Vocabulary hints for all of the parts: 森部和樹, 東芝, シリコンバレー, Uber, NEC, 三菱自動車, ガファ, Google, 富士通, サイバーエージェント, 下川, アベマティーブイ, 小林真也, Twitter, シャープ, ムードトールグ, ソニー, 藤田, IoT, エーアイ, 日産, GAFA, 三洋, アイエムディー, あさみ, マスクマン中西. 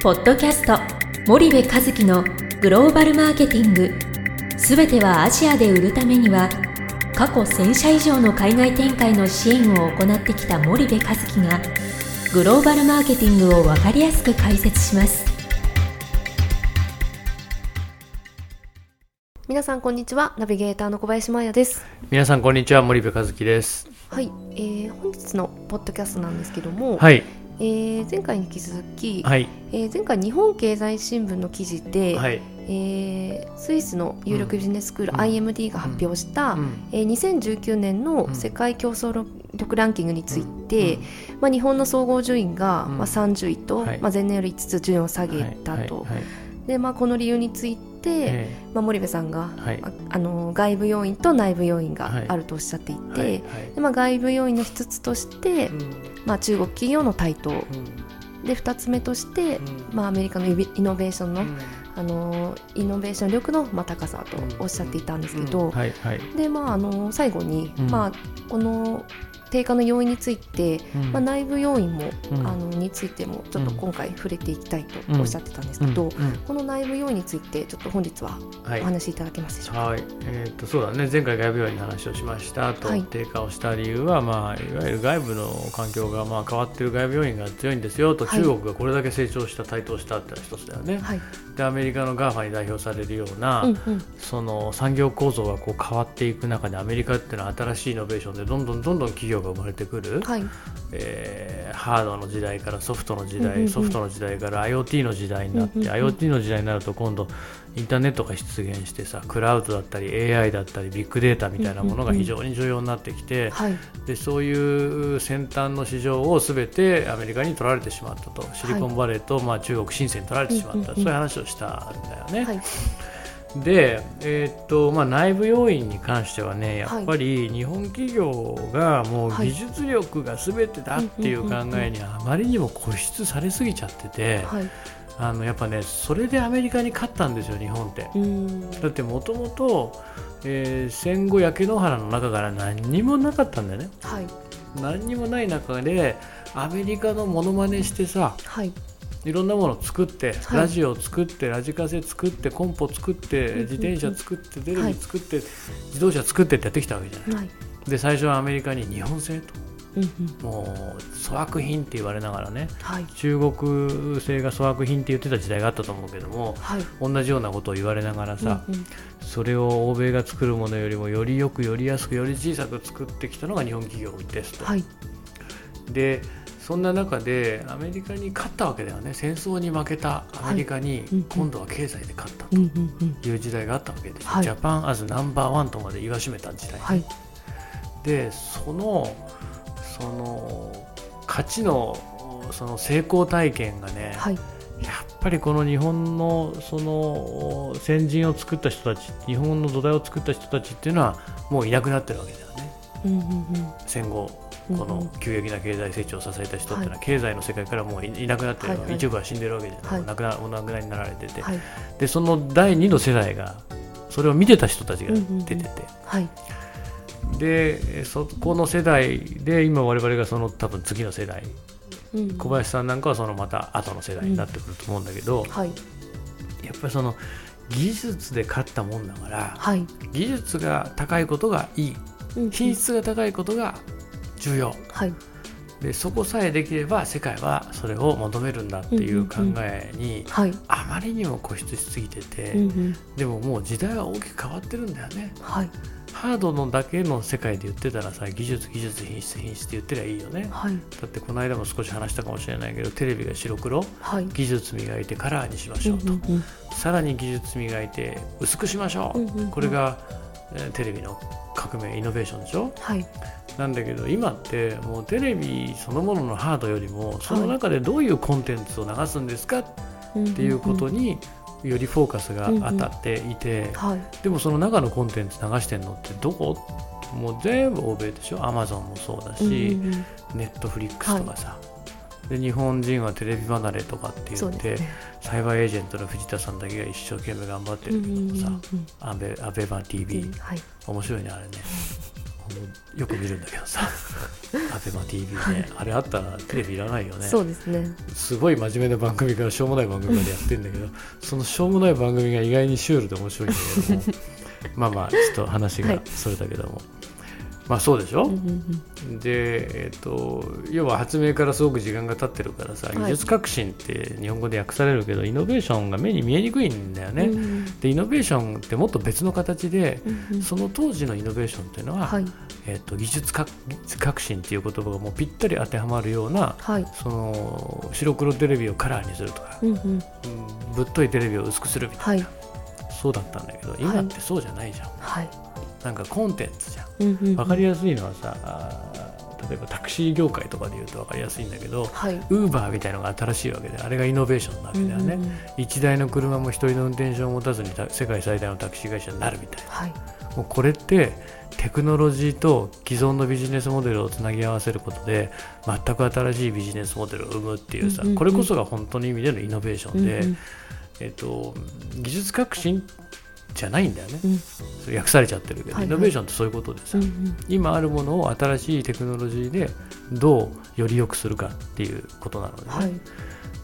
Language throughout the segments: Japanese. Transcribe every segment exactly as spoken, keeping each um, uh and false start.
ポッドキャスト森部和樹のグローバルマーケティング、すべてはアジアで売るためには、過去せんしゃ以上の海外展開の支援を行ってきた森部和樹がグローバルマーケティングを分かりやすく解説します。皆さんこんにちは、ナビゲーターの小林真也です。皆さんこんにちは、森部和樹です。はい、えー、本日のポッドキャストなんですけども、はい、えー、前回に引き続き、はい、えー、前回日本経済新聞の記事で、はい、えー、スイスの有力ビジネススクール、うん、アイエムディー が発表した、うん、えー、にせんじゅうきゅうねんの世界競争力ランキングについて、うんうん、まあ、日本の総合順位が、うん、まあ、さんじゅういと、はい、まあ、前年よりいつつ順位を下げたと、はいはいはい、で、まあ、この理由について、えーまあ、森部さんが、はい、ああのー、外部要因と内部要因があるとおっしゃっていて、はいはいはい、で、まあ、外部要因の一つとして、うん、まあ、中国企業の台頭、うん、でふたつめとして、うん、まあ、アメリカのイノベーションの、うん、あのー、イノベーション力の、まあ、高さとおっしゃっていたんですけど、最後に、うん、まあ、この低下の要因について、うん、まあ、内部要因も、うん、あのについてもちょっと今回触れていきたいとおっしゃってたんですけど、うんうんうん、この内部要因についてちょっと本日はお話しいただけますでしょうか。はいはい、えー、っとそうだね、前回外部要因の話をしましたと、はい、低下をした理由は、まあ、いわゆる外部の環境が、まあ、変わっている外部要因が強いんですよと、はい、中国がこれだけ成長した台頭したってのは一つだよね、はい、でアメリカの ガファ に代表されるような、うんうん、その産業構造がこう変わっていく中で、アメリカっていうのは新しいイノベーションでどんどんどんどん企業が生まれてくる、はい、えー、ハードの時代からソフトの時代、うんうんうん、ソフトの時代から IoT の時代になって、うんうんうん、IoT の時代になると今度インターネットが出現してさ、クラウドだったり エーアイ だったりビッグデータみたいなものが非常に重要になってきて、うんうんうん、でそういう先端の市場を全てアメリカに取られてしまったと、シリコンバレーと、はい、まあ、中国深センに取られてしまった、うんうんうん、そういう話をしたんだよね、はい、で、えーっとまあ、内部要因に関してはね、やっぱり日本企業がもう技術力が全てだっていう考えにあまりにも固執されすぎちゃってて、はい、あのやっぱね、それでアメリカに勝ったんですよ、日本って。だってもともと戦後焼け野原の中から何にもなかったんだよね、はい、何にもない中でアメリカのモノマネしてさ、はい、いろんなものを作って、はい、ラジオを作って、ラジカセ作って、コンポ作って、自転車作って、テレビ作って、はい、自動車作ってってやってきたわけじゃない、はい、で最初はアメリカに日本製と、うんうん、もう粗悪品って言われながらね、はい、中国製が粗悪品って言ってた時代があったと思うけども、はい、同じようなことを言われながらさ、うんうん、それを欧米が作るものよりもよりよくより安くより小さく作ってきたのが日本企業ですと、はい、でそんな中でアメリカに勝ったわけだよね。戦争に負けたアメリカに今度は経済で勝ったという時代があったわけです、はい、ジャパンアズナンバーワンとまで言わしめた時代、はい、でその、その勝ちの、その成功体験がね、はい、やっぱりこの日本のその先人を作った人たち、日本の土台を作った人たちっていうのはもういなくなってるわけだよね、うんうんうん、戦後この急激な経済成長を支えた人ってのは経済の世界からもういなくなってる、はいはい、一部は死んでるわけじゃない、はい、なくなお亡くなりになられてて、はい、でそのだいにの世代がそれを見てた人たちが出てて、うんうんうん、はい、でそこの世代で今我々がその多分次の世代、うん、小林さんなんかはそのまた後の世代になってくると思うんだけど、うん、はい、やっぱりその技術で勝ったもんだから、はい、技術が高いことがいい、うん、品質が高いことが重要、はい、でそこさえできれば世界はそれを求めるんだっていう考えにあまりにも固執しすぎてて、うんうん、でももう時代は大きく変わってるんだよね、はい、ハードのだけの世界で言ってたらさ、技術技術品質品質って言ってりゃいいよね、はい、だってこの間も少し話したかもしれないけど、テレビが白黒、はい、技術磨いてカラーにしましょうと、うんうんうん、さらに技術磨いて薄くしましょう、うんうんうん、これがテレビの革命イノベーションでしょ、はい、なんだけど今ってもうテレビそのもののハードよりもその中でどういうコンテンツを流すんですかっていうことによりフォーカスが当たっていて、でもその中のコンテンツ流してんのってどこ、もう全部欧米でしょ、アマゾンもそうだしネットフリックスとかさ、で日本人はテレビ離れとかって言って、ね、サイバーエージェントの藤田さんだけが一生懸命頑張ってるけどもさ、うんうんうん、アベ、アベマ ティーブイ、うん、はい、面白いねあれね、よく見るんだけどさアベマティーブイ ね、あれあったらテレビいらないよね。そうですね。すごい真面目な番組からしょうもない番組までやってるんだけどそのしょうもない番組が意外にシュールで面白いんだけどもまあまあちょっと話がそれだけども、はい、まあそうでしょ、うんうんうん、で、えーと、要は発明からすごく時間が経ってるからさ、はい、技術革新って日本語で訳されるけどイノベーションが目に見えにくいんだよね、うんうん、でイノベーションってもっと別の形で、うんうん、その当時のイノベーションっていうのは、はい、えーと、技術革新っていう言葉がもうぴったり当てはまるような、はい、その白黒テレビをカラーにするとか、うんうんうん、ぶっといテレビを薄くするみたいな、はい、そうだったんだけど今ってそうじゃないじゃん、はいはい、なんかコンテンツじゃん、うんうんうん、分かりやすいのはさ、例えばタクシー業界とかで言うと分かりやすいんだけど、はい、Uber みたいなのが新しいわけであれがイノベーションなわけだよね、うんうんうん、いちだいの車もひとりの運転手を持たずに世界最大のタクシー会社になるみたいな、はい、もうこれってテクノロジーと既存のビジネスモデルをつなぎ合わせることで全く新しいビジネスモデルを生むっていうさ、うんうんうん、これこそが本当の意味でのイノベーションで、うんうん、えーと、技術革新じゃないんだよね、うん、それ訳されちゃってるけど、はいはい、イノベーションってそういうことでさ、うんうん、今あるものを新しいテクノロジーでどうより良くするかっていうことなので、ね、はい、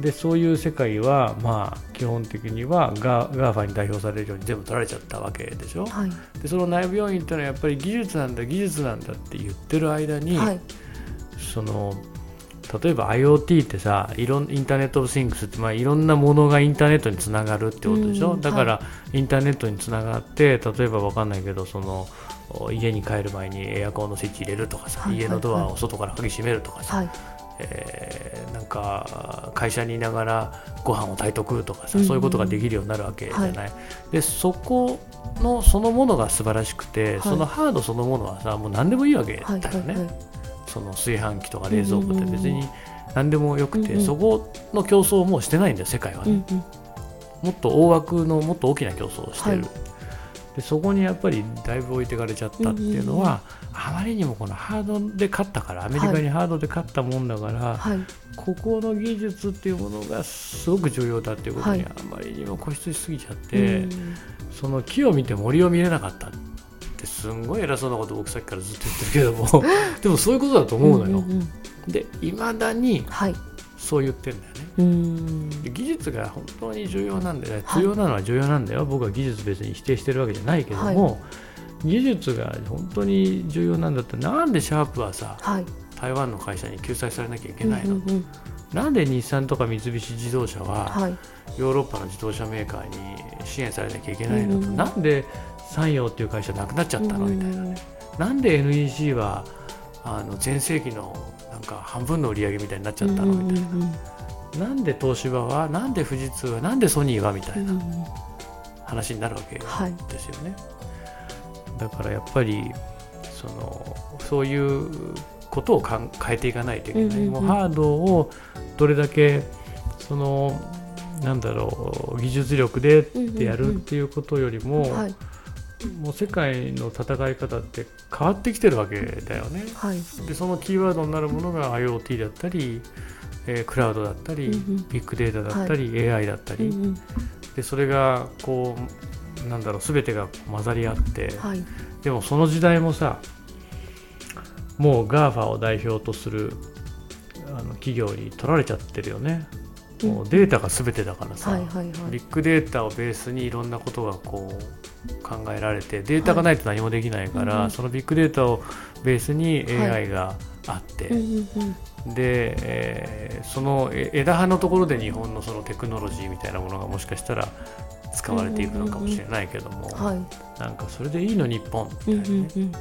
でそういう世界はまあ基本的には ガーファ に代表されるように全部取られちゃったわけでしょ、はい、でその内部要因っていうのはやっぱり技術なんだ技術なんだって言ってる間に、はい、その例えば IoT ってさイロンインターネットオブシングスって、まあ、いろんなものがインターネットにつながるってことでしょ、うん、だから、はい、インターネットにつながって例えば分かんないけどその家に帰る前にエアコンのスイッチ入れるとかさ、はい、家のドアを外から鍵閉めるとかさ、はい、えー、なんか会社にいながらご飯を炊いとくとかさ、うん、そういうことができるようになるわけじゃない、はい、でそこのそのものが素晴らしくて、はい、そのハードそのものはさもう何でもいいわけだよね、はいはいはい、その炊飯器とか冷蔵庫って別に何でもよくて、うんうん、そこの競争をもうしてないんだよ世界はね、うんうん、もっと大枠のもっと大きな競争をしてる、はい、でそこにやっぱりだいぶ置いてかれちゃったっていうのは、うんうん、あまりにもこのハードで勝ったからアメリカにハードで勝ったもんだから、はい、ここの技術っていうものがすごく重要だっていうことにあまりにも固執しすぎちゃって、はい、うん、その木を見て森を見れなかったってすんごい偉そうなこと僕さっきからずっと言ってるけどもでもそういうことだと思うのよ、うんうんうん、で未だにそう言ってるんだよね、はい、うーん、で技術が本当に重要なんだよ、重要なのは重要なんだよ、はい、僕は技術別に否定してるわけじゃないけども、はい、技術が本当に重要なんだったらなんでシャープはさ、はい、台湾の会社に救済されなきゃいけないの、うんうんうん、なんで日産とか三菱自動車は、はい、ヨーロッパの自動車メーカーに支援されなきゃいけないのと、うん、なんで三洋っていう会社なくなっちゃったのみたいなね、うん、なんで エヌイーシー はあの全盛期のなんか半分の売り上げみたいになっちゃったのみたいな、うん、なんで東芝はなんで富士通はなんでソニーはみたいな話になるわけですよね、うん、はい、だからやっぱり そのそういうことをかん変えていかないといけない、うん、もうハードをどれだけそのなんだろう技術力でってやるっていうことよりも、うんうんうん、はい、もう世界の戦い方って変わってきてるわけだよね、はい、でそのキーワードになるものが IoT だったり、えー、クラウドだったり、うんうん、ビッグデータだったり、はい、エーアイ だったり、うんうん、でそれがこうなんだろう全てが混ざり合って、はい、でもその時代もさもう ガーファ を代表とするあの企業に取られちゃってるよね、うん、もうデータが全てだからさ、はいはいはい、ビッグデータをベースにいろんなことがこう考えられてデータがないと何もできないから、はい、そのビッグデータをベースに エーアイ があって、はい、で、えー、その枝葉のところで日本のそのテクノロジーみたいなものがもしかしたら使われていくのかもしれないけども、はい、なんかそれでいいの日本みたいなね、うんうんうん、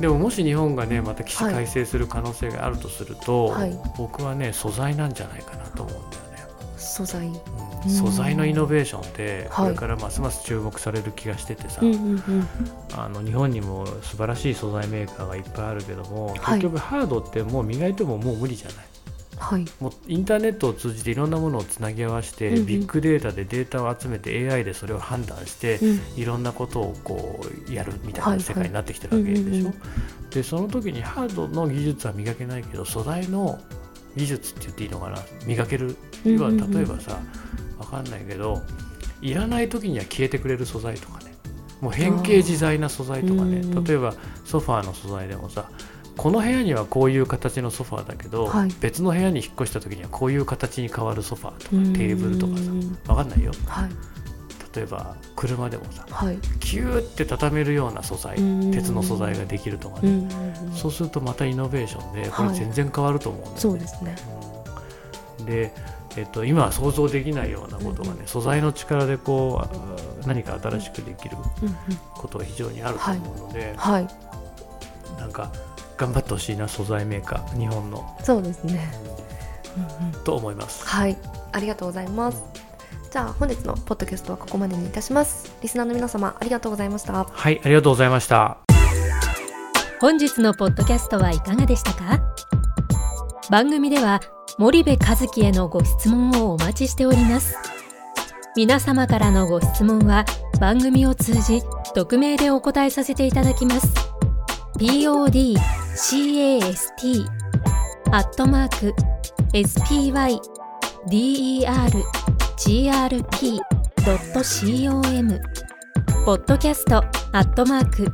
でももし日本がねまた起死回生する可能性があるとすると、はい、僕はね素材なんじゃないかなと思うんだよね。素材、うん素材のイノベーションってこれからますます注目される気がしててさ、はい、うんうんうん、あの日本にも素晴らしい素材メーカーがいっぱいあるけども、はい、結局ハードってもう磨いてももう無理じゃない、はい、もうインターネットを通じていろんなものをつなぎ合わせて、うんうん、ビッグデータでデータを集めて エーアイ でそれを判断して、うん、いろんなことをこうやるみたいな世界になってきてるわけでしょ、はいはい、でその時にハードの技術は磨けないけど素材の技術って言っていいのかな磨ける、例えばさ、うんうんうん、わかんないけどいらない時には消えてくれる素材とかね、もう変形自在な素材とかね、例えばソファーの素材でもさ、この部屋にはこういう形のソファーだけど、はい、別の部屋に引っ越した時にはこういう形に変わるソファーとかーテーブルとかさ、分かんないよ、はい、例えば車でもさ、はい、キューって畳めるような素材、鉄の素材ができるとかね、そうするとまたイノベーションでこれ全然変わると思うんだよね、はい、そうですね、うん、でえっと、今は想像できないようなことがね、素材の力でこう何か新しくできることが非常にあると思うので、はいはい、なんか頑張ってほしいな、素材メーカー日本の。そうですね、うんうん、と思います。はい、ありがとうございます。じゃあ本日のポッドキャストはここまでにいたします。リスナーの皆様ありがとうございました。はい、ありがとうございました。本日のポッドキャストはいかがでしたか？番組では森部和樹へのご質問をお待ちしております。皆様からのご質問は番組を通じ匿名でお答えさせていただきます。podcast アットマーク spydergrp.com ポッドキャスト アットマーク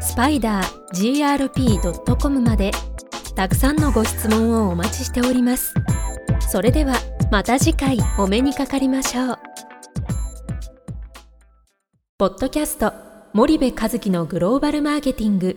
スパイダー ジーアールピー ドットコム までたくさんのご質問をお待ちしております。それではまた次回お目にかかりましょう。ポッドキャスト森部和樹のグローバルマーケティング。